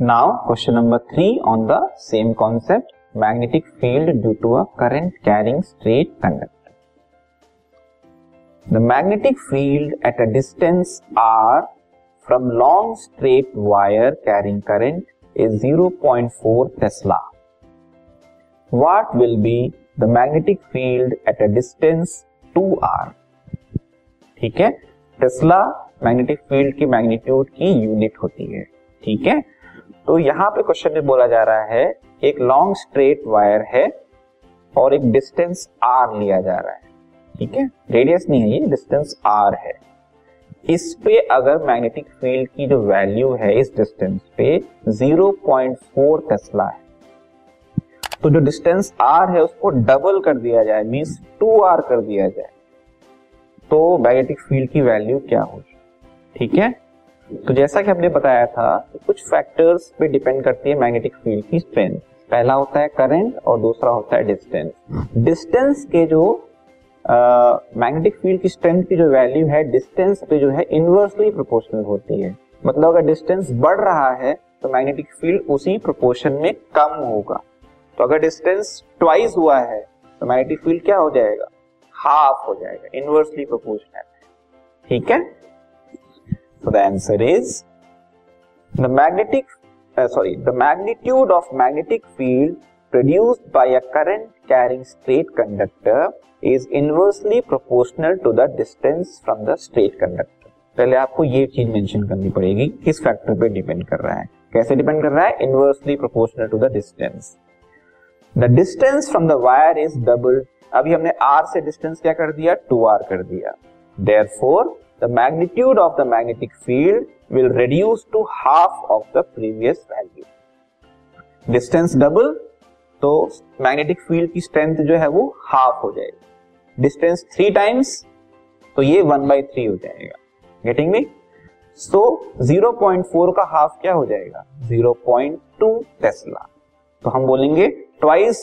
Now, question number 3 on the same concept, magnetic field due to a current carrying straight conductor. The magnetic field at a distance r from long straight wire carrying current is 0.4 Tesla. What will be the magnetic field at a distance 2 ठीक है, tesla magnetic field की magnitude की unit होती है. ठीक है, तो यहाँ पे क्वेश्चन में बोला जा रहा है एक लॉन्ग स्ट्रेट वायर है और एक डिस्टेंस r लिया जा रहा है. ठीक है, रेडियस नहीं है, ये डिस्टेंस r है. इस पे अगर मैग्नेटिक फील्ड की जो वैल्यू है इस डिस्टेंस पे 0.4 टेस्ला है, तो जो डिस्टेंस r है उसको डबल कर दिया जाए, मींस 2r कर दिया जाए, तो मैग्नेटिक फील्ड की वैल्यू क्या होगी. ठीक है, तो जैसा कि हमने बताया था कि कुछ फैक्टर्स पे डिपेंड करती है मैग्नेटिक फील्ड की स्ट्रेंथ. पहला होता है करंट और दूसरा होता है डिस्टेंस. डिस्टेंस के जो मैग्नेटिक फील्ड की स्ट्रेंथ की जो वैल्यू है डिस्टेंस पे जो है इन्वर्सली प्रोपोर्शनल होती है. मतलब अगर डिस्टेंस बढ़ रहा है तो मैग्नेटिक फील्ड उसी प्रोपोर्शन में कम होगा. तो अगर डिस्टेंस ट्वाइस हुआ है तो मैग्नेटिक फील्ड क्या हो जाएगा, हाफ हो जाएगा, इन्वर्सली प्रोपोर्शनल. ठीक है, so the answer is the magnitude of magnetic field produced by a current carrying straight conductor is inversely proportional to the distance from the straight conductor. पहले आपको ये चीज मेंशन करनी पड़ेगी, किस फैक्टर पे डिपेंड कर रहा है, कैसे डिपेंड कर रहा है, inversely proportional to the distance. The distance from the wire is double. अभी हमने r से डिस्टेंस क्या कर दिया, 2r कर दिया. Therefore the magnitude of the magnetic field will reduce to half of the previous value. Distance double, तो magnetic field की strength जो है वो half हो जाएगी. Distance 3 times, तो ये 1/3 हो जाएगा. Getting me? So 0.4 का half क्या हो जाएगा, 0.2 टेस्ला. तो हम बोलेंगे twice